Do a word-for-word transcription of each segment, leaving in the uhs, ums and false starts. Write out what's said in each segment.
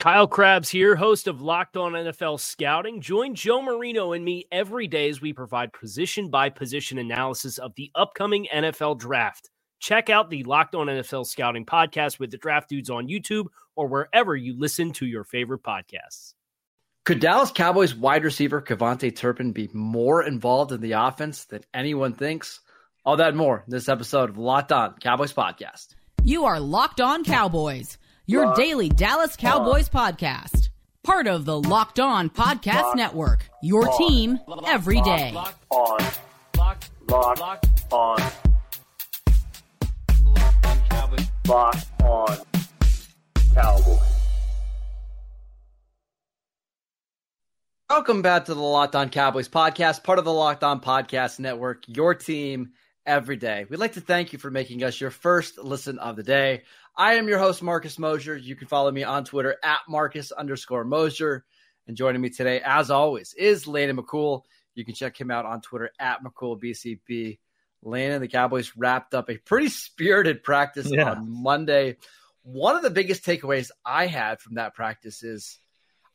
Kyle Krabs here, host of Locked On N F L Scouting. Join Joe Marino and me every day as we provide position-by-position analysis of the upcoming N F L Draft. Check out the Locked On N F L Scouting podcast with the Draft Dudes on YouTube or wherever you listen to your favorite podcasts. Could Dallas Cowboys wide receiver KaVontae Turpin be more involved in the offense than anyone thinks? All that and more in this episode of Locked On Cowboys Podcast. You are Locked On Cowboys, your Lock, daily Dallas Cowboys on podcast. Part of the Locked On Podcast Lock, Network. Your on, team every lock, day. Lock, lock, on. Lock, lock, lock, on. Lock on Cowboys. Lock on Cowboys. Welcome back to the Locked On Cowboys podcast, part of the Locked On Podcast Network. Your team every day. We'd like to thank you for making us your first listen of the day. I am your host, Marcus Mosier. You can follow me on Twitter at Marcus underscore Mosier. And joining me today, as always, is Landon McCool. You can check him out on Twitter at McCoolBCB. Landon, the Cowboys wrapped up a pretty spirited practice yeah. on Monday. One of the biggest takeaways I had from that practice is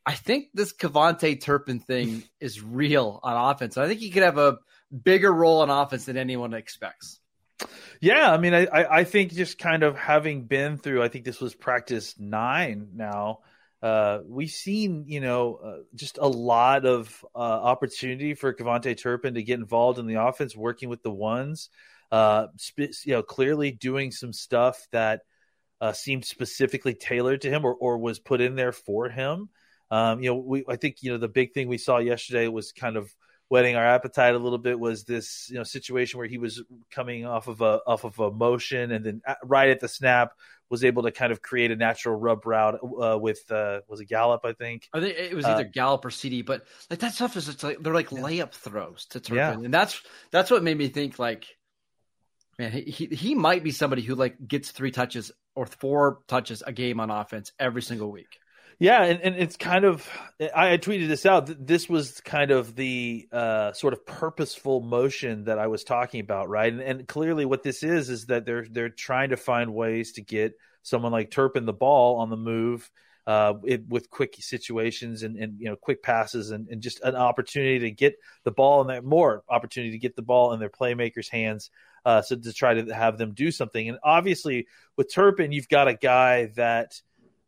I think this KaVontae Turpin thing is real on offense. I think he could have a bigger role on offense than anyone expects. Yeah, I mean, I, I think just kind of having been through, I think this was practice nine now, uh, we've seen, you know, uh, just a lot of uh, opportunity for KaVontae Turpin to get involved in the offense, working with the ones, uh, sp- you know, clearly doing some stuff that uh, seemed specifically tailored to him or, or was put in there for him. Um, you know, we, I think, you know, the big thing we saw yesterday was kind of whetting our appetite a little bit was this, you know, situation where he was coming off of a off of a motion and then right at the snap was able to kind of create a natural rub route uh, with uh, was it Gallup I think I think it was either uh, Gallup or CeeDee, but like that stuff is it's like they're like yeah. layup throws to Turpin, yeah. and that's that's what made me think like, man, he, he he might be somebody who like gets three touches or four touches a game on offense every single week. Yeah, and, and it's kind of – I tweeted this out. This was kind of the uh, sort of purposeful motion that I was talking about, right? And, and clearly what this is is that they're they're trying to find ways to get someone like Turpin the ball on the move uh, it, with quick situations and, and you know quick passes and, and just an opportunity to get the ball in their – more opportunity to get the ball in their playmakers' hands uh, so to try to have them do something. And obviously with Turpin, you've got a guy that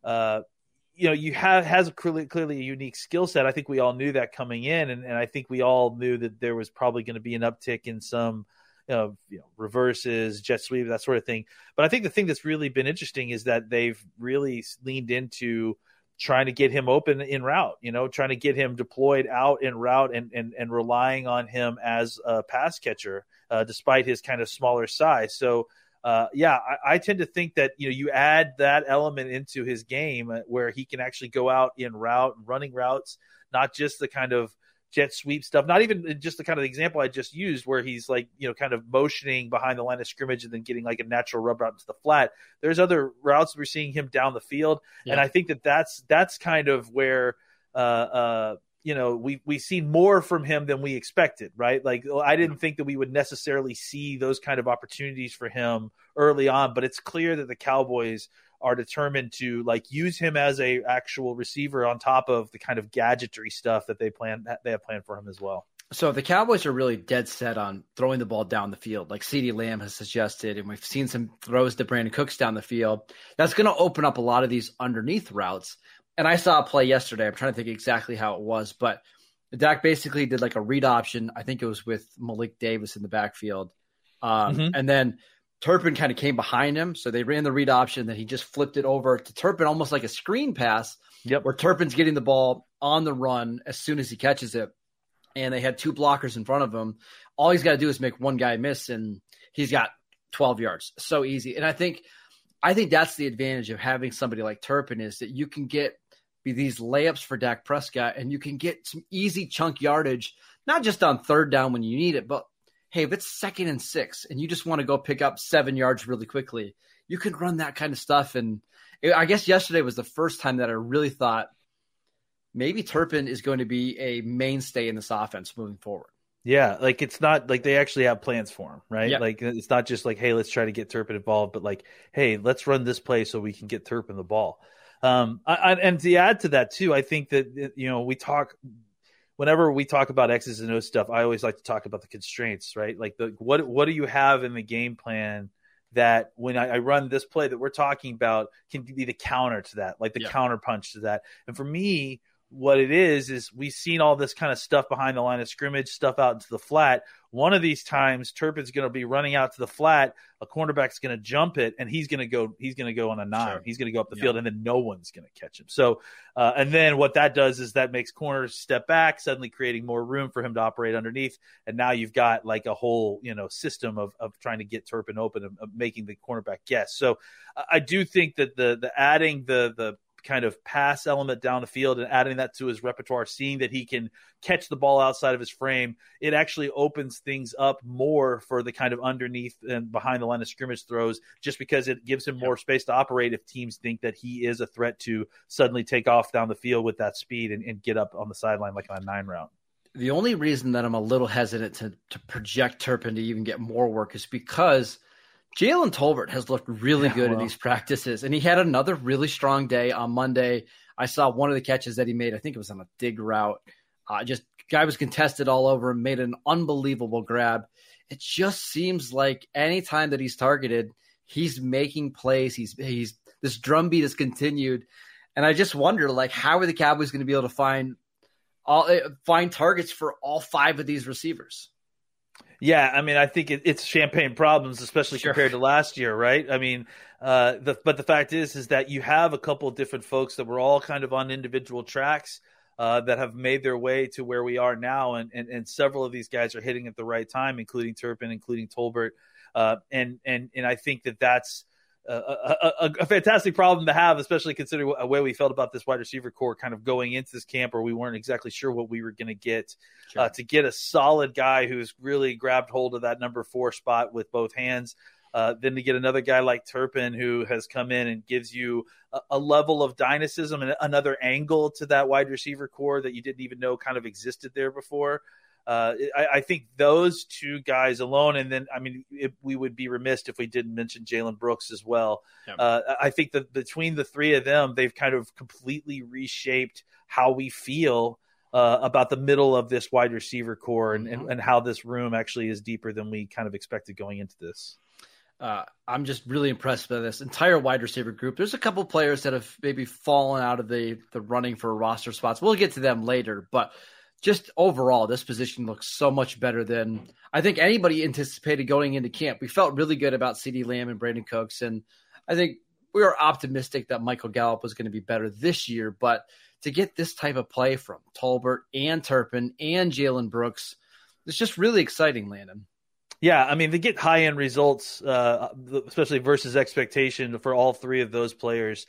uh, – you know, you have has clearly, clearly a unique skill set. I think we all knew that coming in, and, and I think we all knew that there was probably going to be an uptick in some, you know, you know, reverses, jet sweep, that sort of thing. But I think the thing that's really been interesting is that they've really leaned into trying to get him open in route, you know, trying to get him deployed out in route and and and relying on him as a pass catcher, uh, despite his kind of smaller size. So. Uh, yeah, I, I tend to think that, you know, you add that element into his game where he can actually go out in route and running routes, not just the kind of jet sweep stuff, not even just the kind of example I just used where he's like, you know, kind of motioning behind the line of scrimmage and then getting like a natural rub out into the flat. There's other routes we're seeing him down the field. Yeah. And I think that that's, that's kind of where, uh, uh, you know, we, we've seen more from him than we expected, right? Like, I didn't think that we would necessarily see those kind of opportunities for him early on, but it's clear that the Cowboys are determined to, like, use him as a actual receiver on top of the kind of gadgetry stuff that they plan, that they have planned for him as well. So the Cowboys are really dead set on throwing the ball down the field, like CeeDee Lamb has suggested, and we've seen some throws to Brandon Cooks down the field. That's going to open up a lot of these underneath routes. And I saw a play yesterday. I'm trying to think exactly how it was, but Dak basically did like a read option. I think it was with Malik Davis in the backfield. Um, mm-hmm. And then Turpin kind of came behind him. So they ran the read option. Then he just flipped it over to Turpin, almost like a screen pass, yep. where Turpin's getting the ball on the run as soon as he catches it. and they had two blockers in front of him. All he's got to do is make one guy miss, and he's got twelve yards. So easy. And I think I think that's the advantage of having somebody like Turpin, is that you can get these layups for Dak Prescott, and you can get some easy chunk yardage, not just on third down when you need it, but hey, if it's second and six and you just want to go pick up seven yards really quickly, you can run that kind of stuff. And I guess yesterday was the first time that I really thought maybe Turpin is going to be a mainstay in this offense moving forward. Yeah, like it's not like they actually have plans for him, right? Yep. Like it's not just like, hey, let's try to get Turpin involved, but like, hey, let's run this play so we can get Turpin the ball. Um, I, I, and to add to that too, I think that, you know, we talk, whenever we talk about X's and O's stuff, I always like to talk about the constraints, right? Like the, what, what do you have in the game plan that when I, I run this play that we're talking about can be the counter to that, like the yeah. counter punch to that. And for me, what it is, is we've seen all this kind of stuff behind the line of scrimmage, stuff out into the flat. One of these times, Turpin's going to be running out to the flat. A cornerback's going to jump it, and he's going to go. He's going to go on a nine. Sure. He's going to go up the yeah. field, and then no one's going to catch him. So, uh, and then what that does is that makes corners step back, suddenly creating more room for him to operate underneath. And now you've got like a whole, you know, system of of trying to get Turpin open and of making the cornerback guess. So, I do think that the the adding the the kind of pass element down the field and adding that to his repertoire, seeing that he can catch the ball outside of his frame, it actually opens things up more for the kind of underneath and behind the line of scrimmage throws, just because it gives him more space to operate if teams think that he is a threat to suddenly take off down the field with that speed and, and get up on the sideline like on a nine route. The only reason that I'm a little hesitant to, to project Turpin to even get more work is because Jalen Tolbert has looked really yeah, good well. in these practices, and he had another really strong day on Monday. I saw one of the catches that he made. I think it was on a dig route. Uh, just guy was contested all over and made an unbelievable grab. It just seems like any time that he's targeted, he's making plays. He's he's this drumbeat has continued, and I just wonder, like, how are the Cowboys going to be able to find all find targets for all five of these receivers? Yeah, I mean, I think it, it's champagne problems, especially sure. compared to last year, right? I mean, uh, the, but the fact is, is that you have a couple of different folks that were all kind of on individual tracks uh, that have made their way to where we are now, and, and and several of these guys are hitting at the right time, including Turpin, including Tolbert, uh, and and and I think that that's a, a, a, a fantastic problem to have, especially considering the way we felt about this wide receiver core kind of going into this camp, where we weren't exactly sure what we were going to get. Sure. Uh, to get a solid guy who's really grabbed hold of that number four spot with both hands, uh, then to get another guy like Turpin who has come in and gives you a, a level of dynamism and another angle to that wide receiver core that you didn't even know kind of existed there before. Uh, I, I think those two guys alone, and then, I mean, it, we would be remiss if we didn't mention Jalen Brooks as well. Yeah. Uh, I think that between the three of them, they've kind of completely reshaped how we feel uh, about the middle of this wide receiver core, and, and, and how this room actually is deeper than we kind of expected going into this. Uh, I'm just really impressed by this entire wide receiver group. There's a couple players that have maybe fallen out of the, the running for roster spots. We'll get to them later, but just overall, this position looks so much better than I think anybody anticipated going into camp. We felt really good about CeeDee Lamb and Brandon Cooks, and I think we were optimistic that Michael Gallup was going to be better this year. But to get this type of play from Tolbert and Turpin and Jalen Brooks, it's just really exciting, Landon. Yeah, I mean, they get high-end results, uh, especially versus expectation for all three of those players.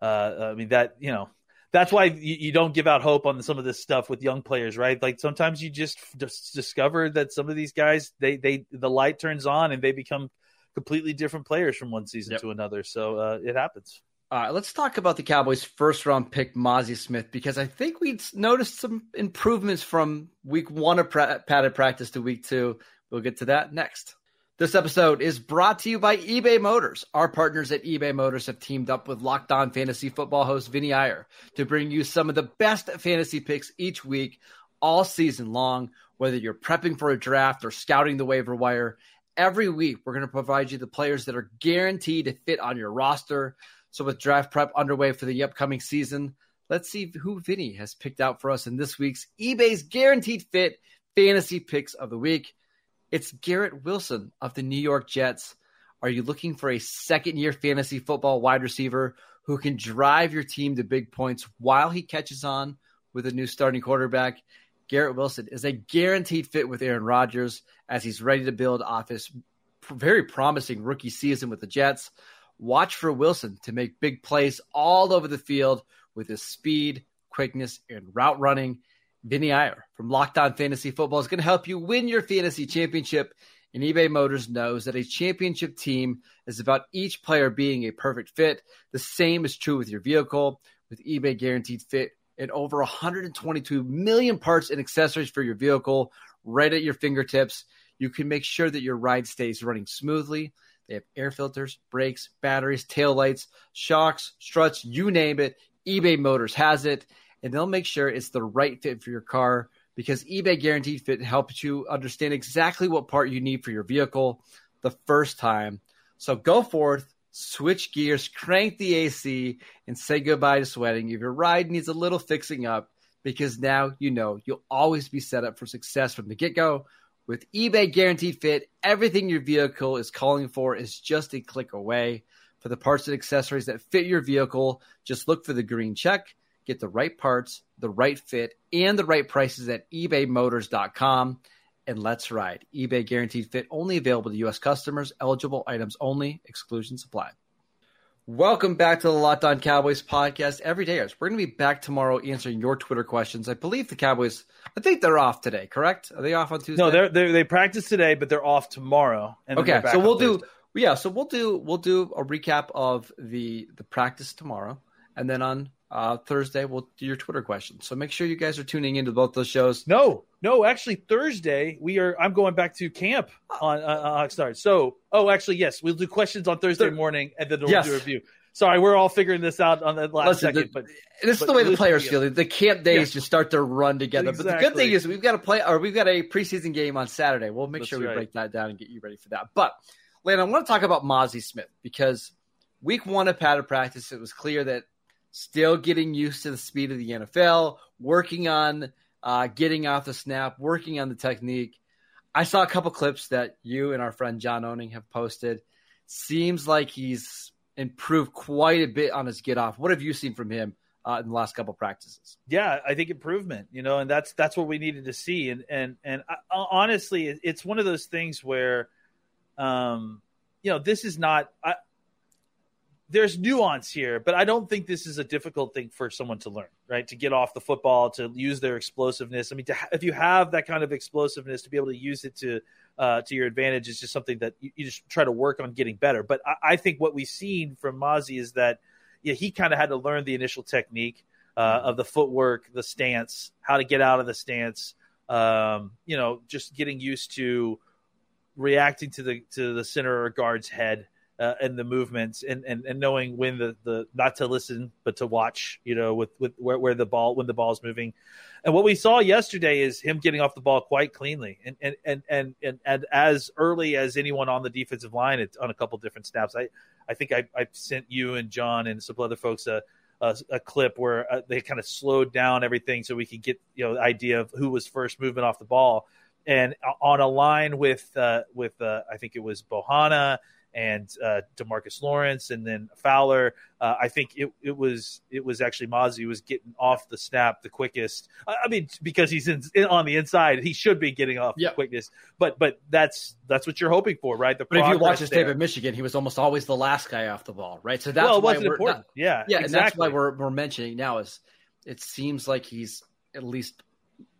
Uh, I mean, that, you know, that's why you, you don't give out hope on some of this stuff with young players, right? Like sometimes you just d- discover that some of these guys, they, they, the light turns on and they become completely different players from one season yep. to another. So uh, it happens. All right, let's talk about the Cowboys' first round pick, Mazi Smith, because I think we'd noticed some improvements from week one of pra- padded practice to week two. We'll get to that next. This episode is brought to you by eBay Motors. Our partners at eBay Motors have teamed up with Locked On Fantasy Football host Vinny Iyer to bring you some of the best fantasy picks each week, all season long. Whether you're prepping for a draft or scouting the waiver wire, every week we're going to provide you the players that are guaranteed to fit on your roster. So with draft prep underway for the upcoming season, let's see who Vinny has picked out for us in this week's eBay's Guaranteed Fit Fantasy Picks of the Week. It's Garrett Wilson of the New York Jets. Are you looking for a second-year fantasy football wide receiver who can drive your team to big points while he catches on with a new starting quarterback? Garrett Wilson is a guaranteed fit with Aaron Rodgers as he's ready to build off his very promising rookie season with the Jets. Watch for Wilson to make big plays all over the field with his speed, quickness, and route running. Vinny Iyer from Locked On Fantasy Football is going to help you win your fantasy championship. And eBay Motors knows that a championship team is about each player being a perfect fit. The same is true with your vehicle. With eBay Guaranteed Fit and over one hundred twenty-two million parts and accessories for your vehicle right at your fingertips, you can make sure that your ride stays running smoothly. They have air filters, brakes, batteries, taillights, shocks, struts, you name it. eBay Motors has it, and they'll make sure it's the right fit for your car because eBay Guaranteed Fit helps you understand exactly what part you need for your vehicle the first time. So go forth, switch gears, crank the A C, and say goodbye to sweating if your ride needs a little fixing up because now you know you'll always be set up for success from the get-go. With eBay Guaranteed Fit, everything your vehicle is calling for is just a click away. For the parts and accessories that fit your vehicle, just look for the green check. Get the right parts, the right fit, and the right prices at ebay motors dot com. And let's ride. eBay Guaranteed Fit, only available to U S customers. Eligible items only. Exclusions apply. Welcome back to the Locked On Cowboys podcast. Every day, we're going to be back tomorrow answering your Twitter questions. I believe the Cowboys, I think they're off today, correct? Are they off on Tuesday? No, they're, they're, they practice today, but they're off tomorrow. And okay, so we'll do yeah, so we'll do we'll do a recap of the the practice tomorrow, and then on uh, Thursday we'll do your Twitter questions. So make sure you guys are tuning into both those shows. No, no, actually Thursday we are. I'm going back to camp on uh, Oxnard. So. Oh, actually, yes. We'll do questions on Thursday morning, and then we'll yes. do a review. Sorry, we're all figuring this out on the last Listen, second. The, but this but is the way the players feel. The camp days yes. just start to run together. Exactly. But the good thing is we've got to play, or we've got a preseason game on Saturday. We'll make That's sure we right. break that down and get you ready for that. But, Landon, I want to talk about Mazi Smith because week one of padded practice, it was clear that still getting used to the speed of the N F L, working on uh, getting off the snap, working on the technique. I saw a couple clips that you and our friend John Oening have posted. Seems like he's improved quite a bit on his get off. What have you seen from him uh, in the last couple practices? Yeah, I think improvement, you know, and that's that's what we needed to see. And and and I, honestly, it's one of those things where, um, you know, this is not. I, there's nuance here, but I don't think this is a difficult thing for someone to learn, right? To get off the football, to use their explosiveness. I mean, to ha- if you have that kind of explosiveness, to be able to use it to uh, to your advantage is just something that you, you just try to work on getting better. But I, I think what we've seen from Mazi is that yeah, he kind of had to learn the initial technique uh, of the footwork, the stance, how to get out of the stance, um, you know, just getting used to reacting to the to the center or guard's head. Uh, and the movements and, and, and knowing when the, the not to listen but to watch, you know, with, with where, where the ball when the ball is moving. And what we saw yesterday is him getting off the ball quite cleanly and and and and, and, and as early as anyone on the defensive line at, on a couple different snaps. I I think I, I sent you and John and some other folks a a, a clip where uh, they kind of slowed down everything so we could get, you know, the idea of who was first moving off the ball. And on a line with uh, with uh, I think it was Bohana and uh, Demarcus Lawrence, and then Fowler. Uh, I think it, it was it was actually Mazi was getting off the snap the quickest. I, I mean, because he's in, in, on the inside, he should be getting off yeah. the quickness. But but that's that's what you're hoping for, right? The but if you watch his tape at Michigan, he was almost always the last guy off the ball, right? So that's well, it why wasn't we're important. Not, yeah, yeah, exactly. And that's why we're we're mentioning now is it seems like he's at least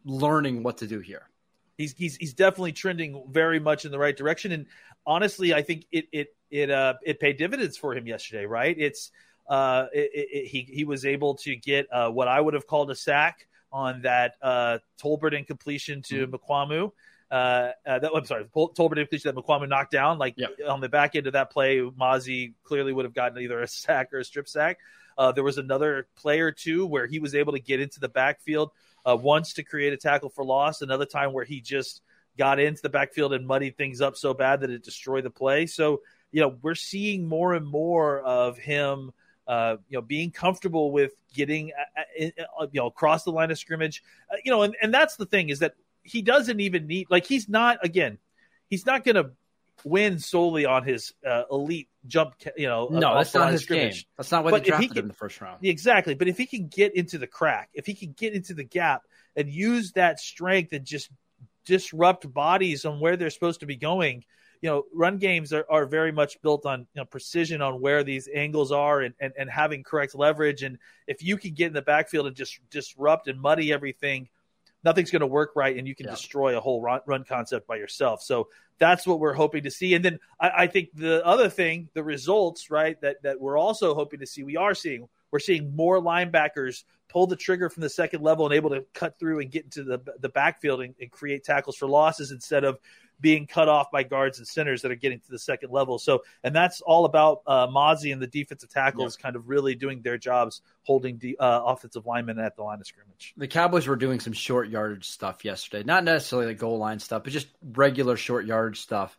learning what to do here. He's he's he's definitely trending very much in the right direction, and honestly, I think it it it uh it paid dividends for him yesterday. Right? It's uh it, it, he he was able to get uh, what I would have called a sack on that uh, Tolbert incompletion to mm-hmm. McQuamu. Uh, uh, that I'm sorry, Tolbert incompletion that McQuamu knocked down. Like yep. on the back end of that play, Mazi clearly would have gotten either a sack or a strip sack. Uh, there was another play or two where he was able to get into the backfield. Uh, once to create a tackle for loss, another time where he just got into the backfield and muddied things up so bad that it destroyed the play. So, you know, we're seeing more and more of him, uh, you know, being comfortable with getting, uh, you know, across the line of scrimmage, uh, you know, and, and that's the thing is that he doesn't even need, like, he's not, again, he's not going to win solely on his uh, elite jump, you know. No, that's not his scrimmage. Game. That's not why they drafted him in the first round. Exactly. But if he can get into the crack, if he can get into the gap and use that strength and just disrupt bodies on where they're supposed to be going. You know, run games are, are very much built on, you know, precision on where these angles are and, and, and having correct leverage. And if you can get in the backfield and just disrupt and muddy everything, nothing's going to work right, and you can yeah. destroy a whole run, run concept by yourself. So that's what we're hoping to see. And then I, I think the other thing, the results, right, that, that we're also hoping to see, we are seeing, we're seeing more linebackers pull the trigger from the second level and able to cut through and get into the, the backfield and, and create tackles for losses instead of being cut off by guards and centers that are getting to the second level. So, and that's all about uh, Mazi and the defensive tackles yeah. kind of really doing their jobs, holding the uh, offensive linemen at the line of scrimmage. The Cowboys were doing some short yardage stuff yesterday, not necessarily like goal line stuff, but just regular short yardage stuff.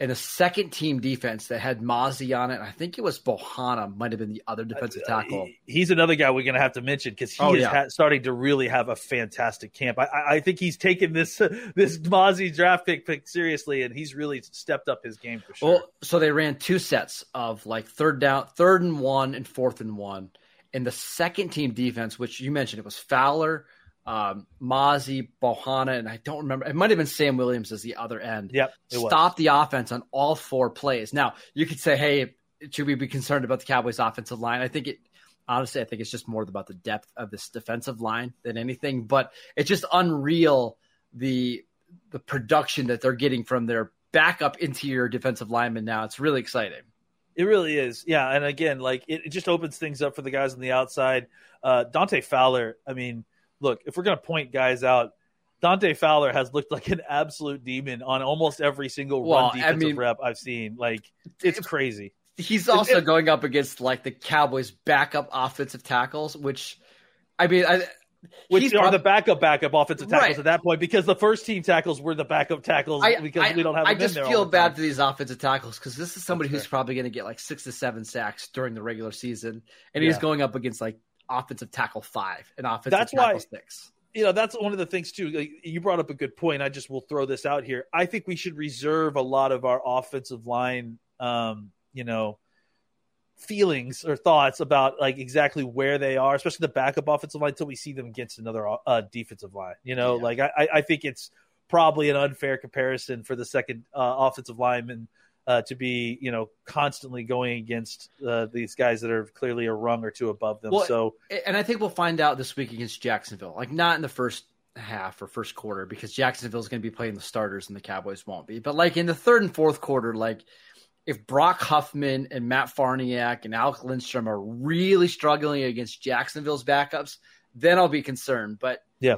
And a second team defense that had Mazi on it, I think it was Bohana, might have been the other defensive tackle. He's another guy we're going to have to mention because he oh, is yeah. ha- starting to really have a fantastic camp. I, I think he's taken this this Mazi draft pick, pick seriously, and he's really stepped up his game for sure. Well, so they ran two sets of like third down, third and one, and fourth and one. And the second team defense, which you mentioned, it was Fowler, Um, Mazi, Bohana, and I don't remember. It might have been Sam Williams as the other end. Yep, stop the offense on all four plays. Now you could say, "Hey, should we be concerned about the Cowboys' offensive line?" I think it. Honestly, I think it's just more about the depth of this defensive line than anything. But it's just unreal the the production that they're getting from their backup interior defensive linemen. Now it's really exciting. It really is. Yeah, and again, like it, it just opens things up for the guys on the outside. Uh, Dante Fowler. I mean. Look, if we're going to point guys out, Dante Fowler has looked like an absolute demon on almost every single well, run defensive I mean, rep I've seen. Like, it's it, crazy. He's also it, going up against, like, the Cowboys' backup offensive tackles, which, I mean, I, which are the backup, backup offensive tackles right. at that point, because the first team tackles were the backup tackles I, because I, we don't have I them just in there feel all the bad time. For these offensive tackles because this is somebody That's who's fair. Probably going to get, like, six to seven sacks during the regular season, and yeah. he's going up against, like, offensive tackle five and offensive that's tackle why, six. You know, that's one of the things too. Like, you brought up a good point. I just will throw this out here. I think we should reserve a lot of our offensive line, um, you know, feelings or thoughts about like exactly where they are, especially the backup offensive line, until we see them against another uh, defensive line. You know, yeah. like I, I think it's probably an unfair comparison for the second uh, offensive lineman Uh, to be, you know, constantly going against uh, these guys that are clearly a rung or two above them. Well, so, and I think we'll find out this week against Jacksonville, like not in the first half or first quarter, because Jacksonville is going to be playing the starters and the Cowboys won't be. But like in the third and fourth quarter, like if Brock Huffman and Matt Farniak and Alec Lindstrom are really struggling against Jacksonville's backups, then I'll be concerned. But yeah.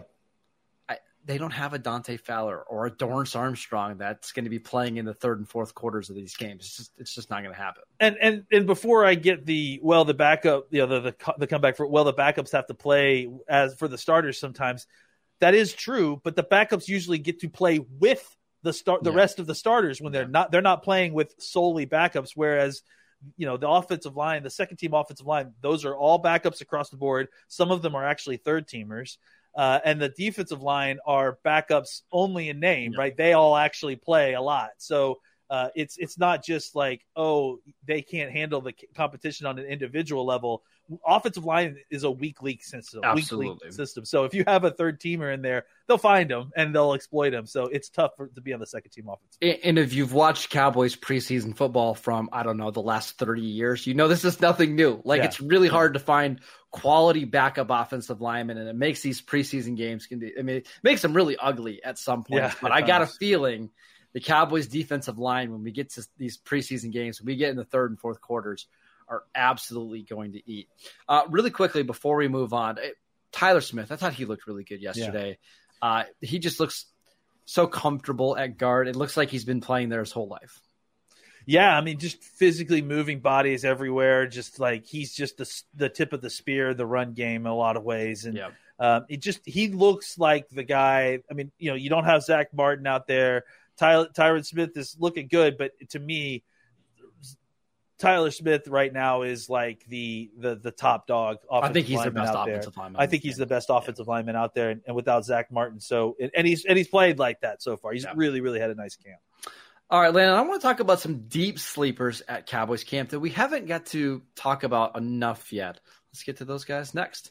they don't have a Dante Fowler or a Dorance Armstrong that's going to be playing in the third and fourth quarters of these games. It's just, it's just not going to happen. And, and, and before I get the, well, the backup, you know, the, the, the comeback for, well, the backups have to play as for the starters sometimes. That is true, but the backups usually get to play with the start, the yeah. rest of the starters when they're not, they're not playing with solely backups. Whereas, you know, the offensive line, the second team offensive line, those are all backups across the board. Some of them are actually third teamers. Uh, and the defensive line are backups only in name, yeah. right? They all actually play a lot. So uh, it's it's not just like, oh, they can't handle the competition on an individual level. Offensive line is a weak league system. Absolutely. Weak league system. So if you have a third teamer in there, they'll find them and they'll exploit them. So it's tough for, to be on the second team offense. And if you've watched Cowboys preseason football from, I don't know, the last thirty years, you know this is nothing new. Like yeah. it's really hard to find quality backup offensive linemen, and it makes these preseason games can be, I mean, it makes them really ugly at some point. Yeah, but I got a feeling the Cowboys defensive line, when we get to these preseason games, when we get in the third and fourth quarters, are absolutely going to eat. Uh, really quickly before we move on, it, Tyler Smith, I thought he looked really good yesterday. Yeah. Uh, he just looks so comfortable at guard. It looks like he's been playing there his whole life. Yeah, I mean, just physically moving bodies everywhere. Just like he's just the, the tip of the spear, the run game in a lot of ways. And yeah. um, it just he looks like the guy. I mean, you know, you don't have Zach Martin out there. Tyler, Tyron Smith is looking good, but to me, Tyler Smith right now is like the the the top dog. I think he's the best offensive lineman. I think he's the best offensive lineman out there, and, and without Zach Martin, so and he's and he's played like that so far. He's yeah. really really had a nice camp. All right, Landon, I want to talk about some deep sleepers at Cowboys camp that we haven't got to talk about enough yet. Let's get to those guys next.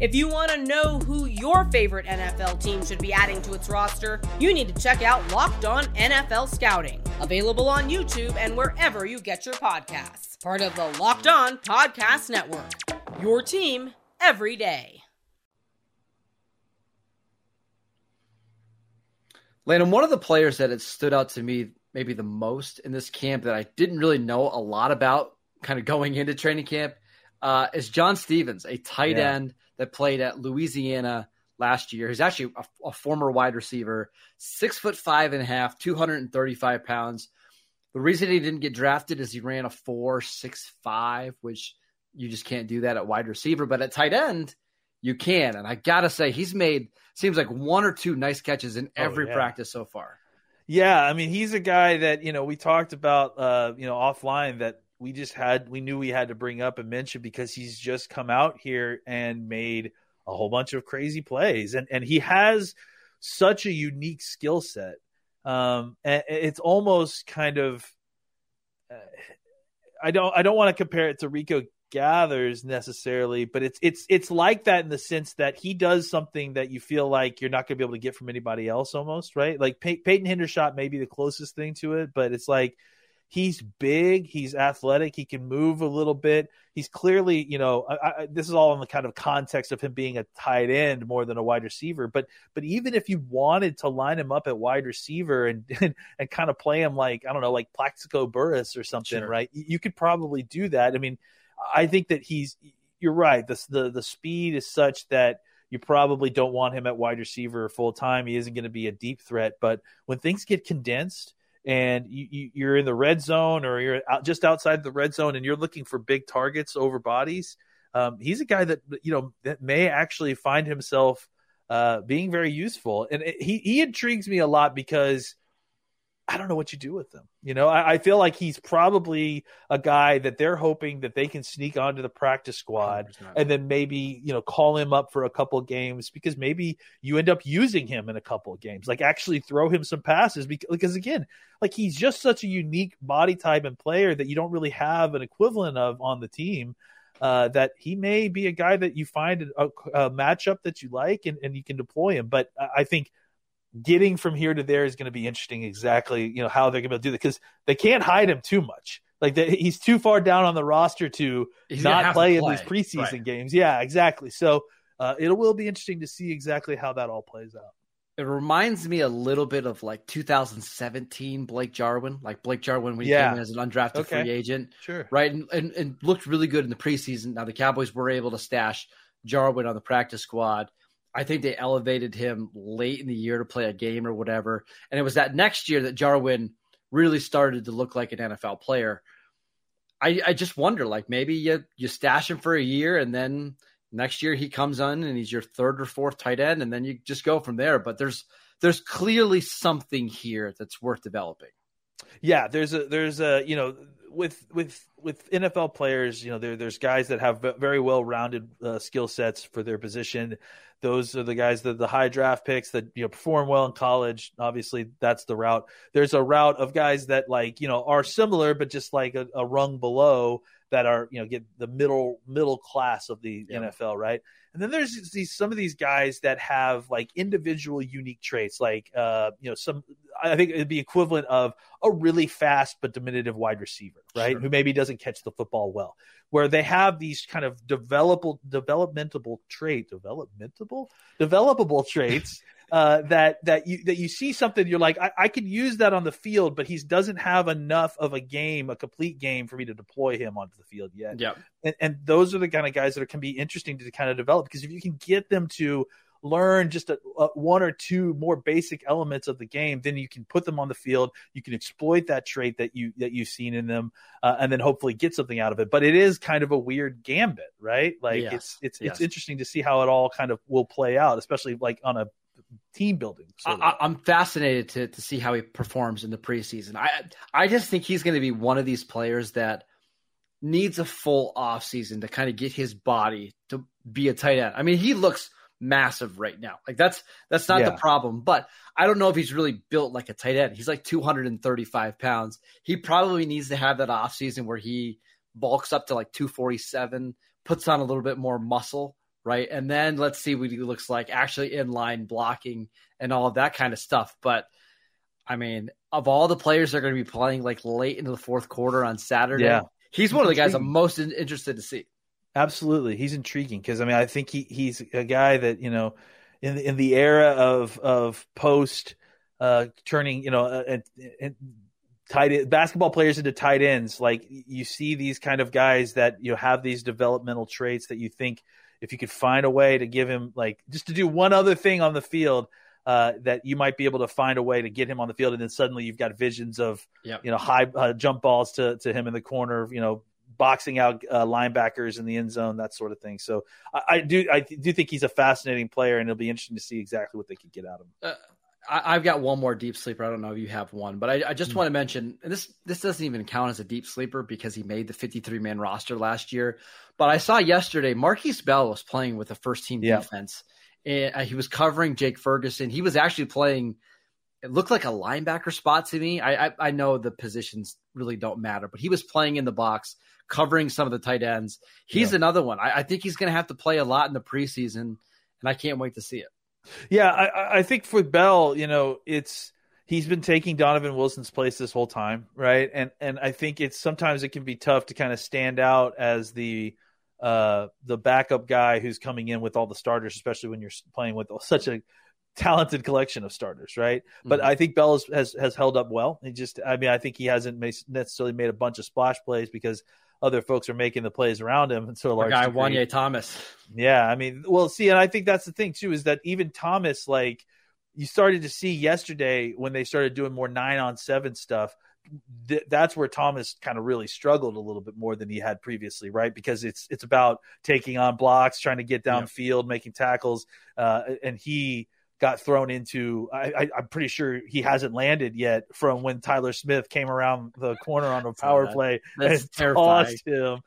If you want to know who your favorite N F L team should be adding to its roster, you need to check out Locked On N F L Scouting, available on YouTube and wherever you get your podcasts. Part of the Locked On Podcast Network, your team every day. Landon, one of the players that had stood out to me maybe the most in this camp that I didn't really know a lot about kind of going into training camp uh, is John Stevens, a tight yeah. end that played at Louisiana last year. He's actually a, a former wide receiver, six foot five and a half, two hundred thirty-five pounds. The reason he didn't get drafted is he ran a four six five, which you just can't do that at wide receiver, but at tight end, you can. And I got to say, he's made, seems like one or two nice catches in every oh, yeah. practice so far. Yeah. I mean, he's a guy that, you know, we talked about, uh, you know, offline that we just had, we knew we had to bring up and mention because he's just come out here and made a whole bunch of crazy plays. And, and he has such a unique skill set. Um, and it's almost kind of, uh, I don't, I don't want to compare it to Rico Gathers necessarily, but it's it's it's like that in the sense that he does something that you feel like you're not going to be able to get from anybody else almost, right? Like Pey- Peyton Henderstock may be the closest thing to it, but it's like he's big, he's athletic, he can move a little bit. He's clearly, you know, I, I, this is all in the kind of context of him being a tight end more than a wide receiver, but but even if you wanted to line him up at wide receiver and and, and kind of play him like, I don't know, like Plaxico Burris or something, sure. right? You could probably do that. I mean, I think that he's – you're right. The, the the speed is such that you probably don't want him at wide receiver full-time. He isn't going to be a deep threat. But when things get condensed and you, you, you're in the red zone or you're out, just outside the red zone and you're looking for big targets over bodies, um, he's a guy that, you know, that may actually find himself uh, being very useful. And it, he, he intrigues me a lot because – I don't know what you do with them. You know, I, I feel like he's probably a guy that they're hoping that they can sneak onto the practice squad one hundred percent and then maybe, you know, call him up for a couple of games because maybe you end up using him in a couple of games, like actually throw him some passes because, because again, like he's just such a unique body type and player that you don't really have an equivalent of on the team uh, that he may be a guy that you find a, a matchup that you like and, and you can deploy him. But I think getting from here to there is going to be interesting exactly, you know, how they're going to do that because they can't hide him too much. Like they, he's too far down on the roster to he's not play, to play in these preseason right. games. Yeah, exactly. So uh, it will be interesting to see exactly how that all plays out. It reminds me a little bit of like two thousand seventeen Blake Jarwin, like Blake Jarwin when he yeah. came in as an undrafted okay. free agent. Sure. Right. And, and, and looked really good in the preseason. Now the Cowboys were able to stash Jarwin on the practice squad. I think they elevated him late in the year to play a game or whatever. And it was that next year that Jarwin really started to look like an N F L player. I, I just wonder, like maybe you, you stash him for a year and then next year he comes on and he's your third or fourth tight end. And then you just go from there. But there's, there's clearly something here that's worth developing. Yeah. There's a, there's a, you know, with, with, with N F L players, you know, there, there's guys that have very well-rounded uh, skill sets for their position. Those are the guys that the high draft picks that, you know, perform well in college. Obviously that's the route. There's a route of guys that like, you know, are similar, but just like a, a rung below that are, you know, get the middle, middle class of the yeah. N F L. Right. And then there's these, some of these guys that have like individual unique traits, like, uh, you know, some, I think it'd be equivalent of a really fast, but diminutive wide receiver, right. Sure. Who maybe doesn't catch the football well, where they have these kind of developable, developmentable trait, developmentable, developable traits uh, that, that you, that you see something, you're like, I, I could use that on the field, but he doesn't have enough of a game, a complete game for me to deploy him onto the field yet. Yeah. And, and those are the kind of guys that are, can be interesting to kind of develop because if you can get them to learn just a, a, one or two more basic elements of the game, then you can put them on the field. You can exploit that trait that you that you've seen in them, uh, and then hopefully get something out of it. But it is kind of a weird gambit, right? Like yes. it's it's yes. it's interesting to see how it all kind of will play out, especially like on a team building. I, I, I'm fascinated to to see how he performs in the preseason. I I just think he's going to be one of these players that needs a full offseason to kind of get his body to be a tight end. I mean, he looks massive right now. Like that's that's not yeah. the problem, but I don't know if he's really built like a tight end. He's like two hundred thirty-five pounds. He probably needs to have that offseason where he bulks up to like two forty-seven, puts on a little bit more muscle, right? And then let's see what he looks like actually in line blocking and all of that kind of stuff. But I mean, of all the players that are going to be playing like late into the fourth quarter on Saturday, yeah. he's one of the guys I'm most in- interested to see. Absolutely. He's intriguing because, I mean, I think he, he's a guy that, you know, in the, in the era of of post uh, turning, you know, uh, uh, tight end, basketball players into tight ends, like you see these kind of guys that, you know, have these developmental traits that you think if you could find a way to give him, like, just to do one other thing on the field, Uh, that you might be able to find a way to get him on the field, and then suddenly you've got visions of yep. you know high uh, jump balls to to him in the corner, you know, boxing out uh, linebackers in the end zone, that sort of thing. So I, I do I do think he's a fascinating player, and it'll be interesting to see exactly what they can get out of him. Uh, I, I've got one more deep sleeper. I don't know if you have one, but I, I just mm-hmm. want to mention, and this this doesn't even count as a deep sleeper because he made the fifty-three man roster last year. But I saw yesterday Marquise Bell was playing with a first team yeah. defense. And he was covering Jake Ferguson. He was actually playing, it looked like a linebacker spot to me. I, I I know the positions really don't matter, but he was playing in the box, covering some of the tight ends. He's yeah. another one. I, I think he's going to have to play a lot in the preseason, and I can't wait to see it. Yeah, I, I think for Bell, you know, it's he's been taking Donovan Wilson's place this whole time, right? And and I think it's sometimes it can be tough to kind of stand out as the – Uh, the backup guy who's coming in with all the starters, especially when you're playing with such a talented collection of starters, right? Mm-hmm. But I think Bell has has held up well. He just, I mean, I think he hasn't made, necessarily made a bunch of splash plays because other folks are making the plays around him. And so a large guy, Wanye Thomas. Yeah, I mean, well, see, and I think that's the thing too, is that even Thomas, like you started to see yesterday when they started doing more nine on seven stuff. Th- that's where Thomas kind of really struggled a little bit more than he had previously, right? Because it's it's about taking on blocks, trying to get downfield, yeah. making tackles, uh, and he got thrown into – I, I'm pretty sure he hasn't landed yet from when Tyler Smith came around the corner on a power yeah, play and terrifying. Tossed him.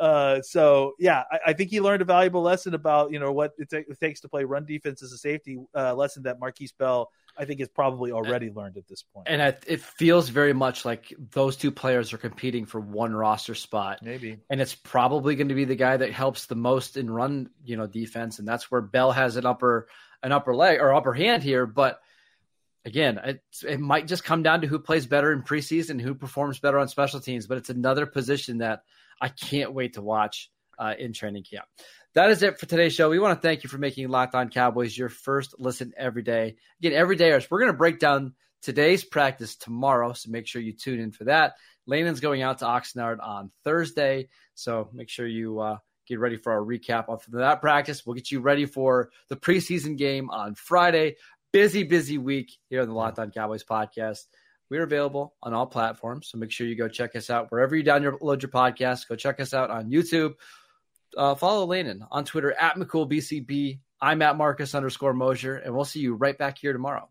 Uh, so, yeah, I, I think he learned a valuable lesson about, you know, what it, t- it takes to play run defense as a safety, uh, lesson that Marquise Bell – I think it's probably already and, learned at this point. And I, it feels very much like those two players are competing for one roster spot. Maybe. And it's probably going to be the guy that helps the most in run, you know, defense. And that's where Bell has an upper, an upper leg or upper hand here. But again, it, it might just come down to who plays better in preseason, who performs better on special teams, but it's another position that I can't wait to watch uh, in training camp. That is it for today's show. We want to thank you for making Locked On Cowboys your first listen every day. Again, every day, we're going to break down today's practice tomorrow, so make sure you tune in for that. Landon's going out to Oxnard on Thursday, so make sure you uh, get ready for our recap of that practice. We'll get you ready for the preseason game on Friday. Busy, busy week here on the Locked On Cowboys podcast. We're available on all platforms, so make sure you go check us out wherever you download your podcast. Go check us out on YouTube. Uh, follow Landon on Twitter at McCoolBCB. I'm at Marcus underscore Mosier, and we'll see you right back here tomorrow.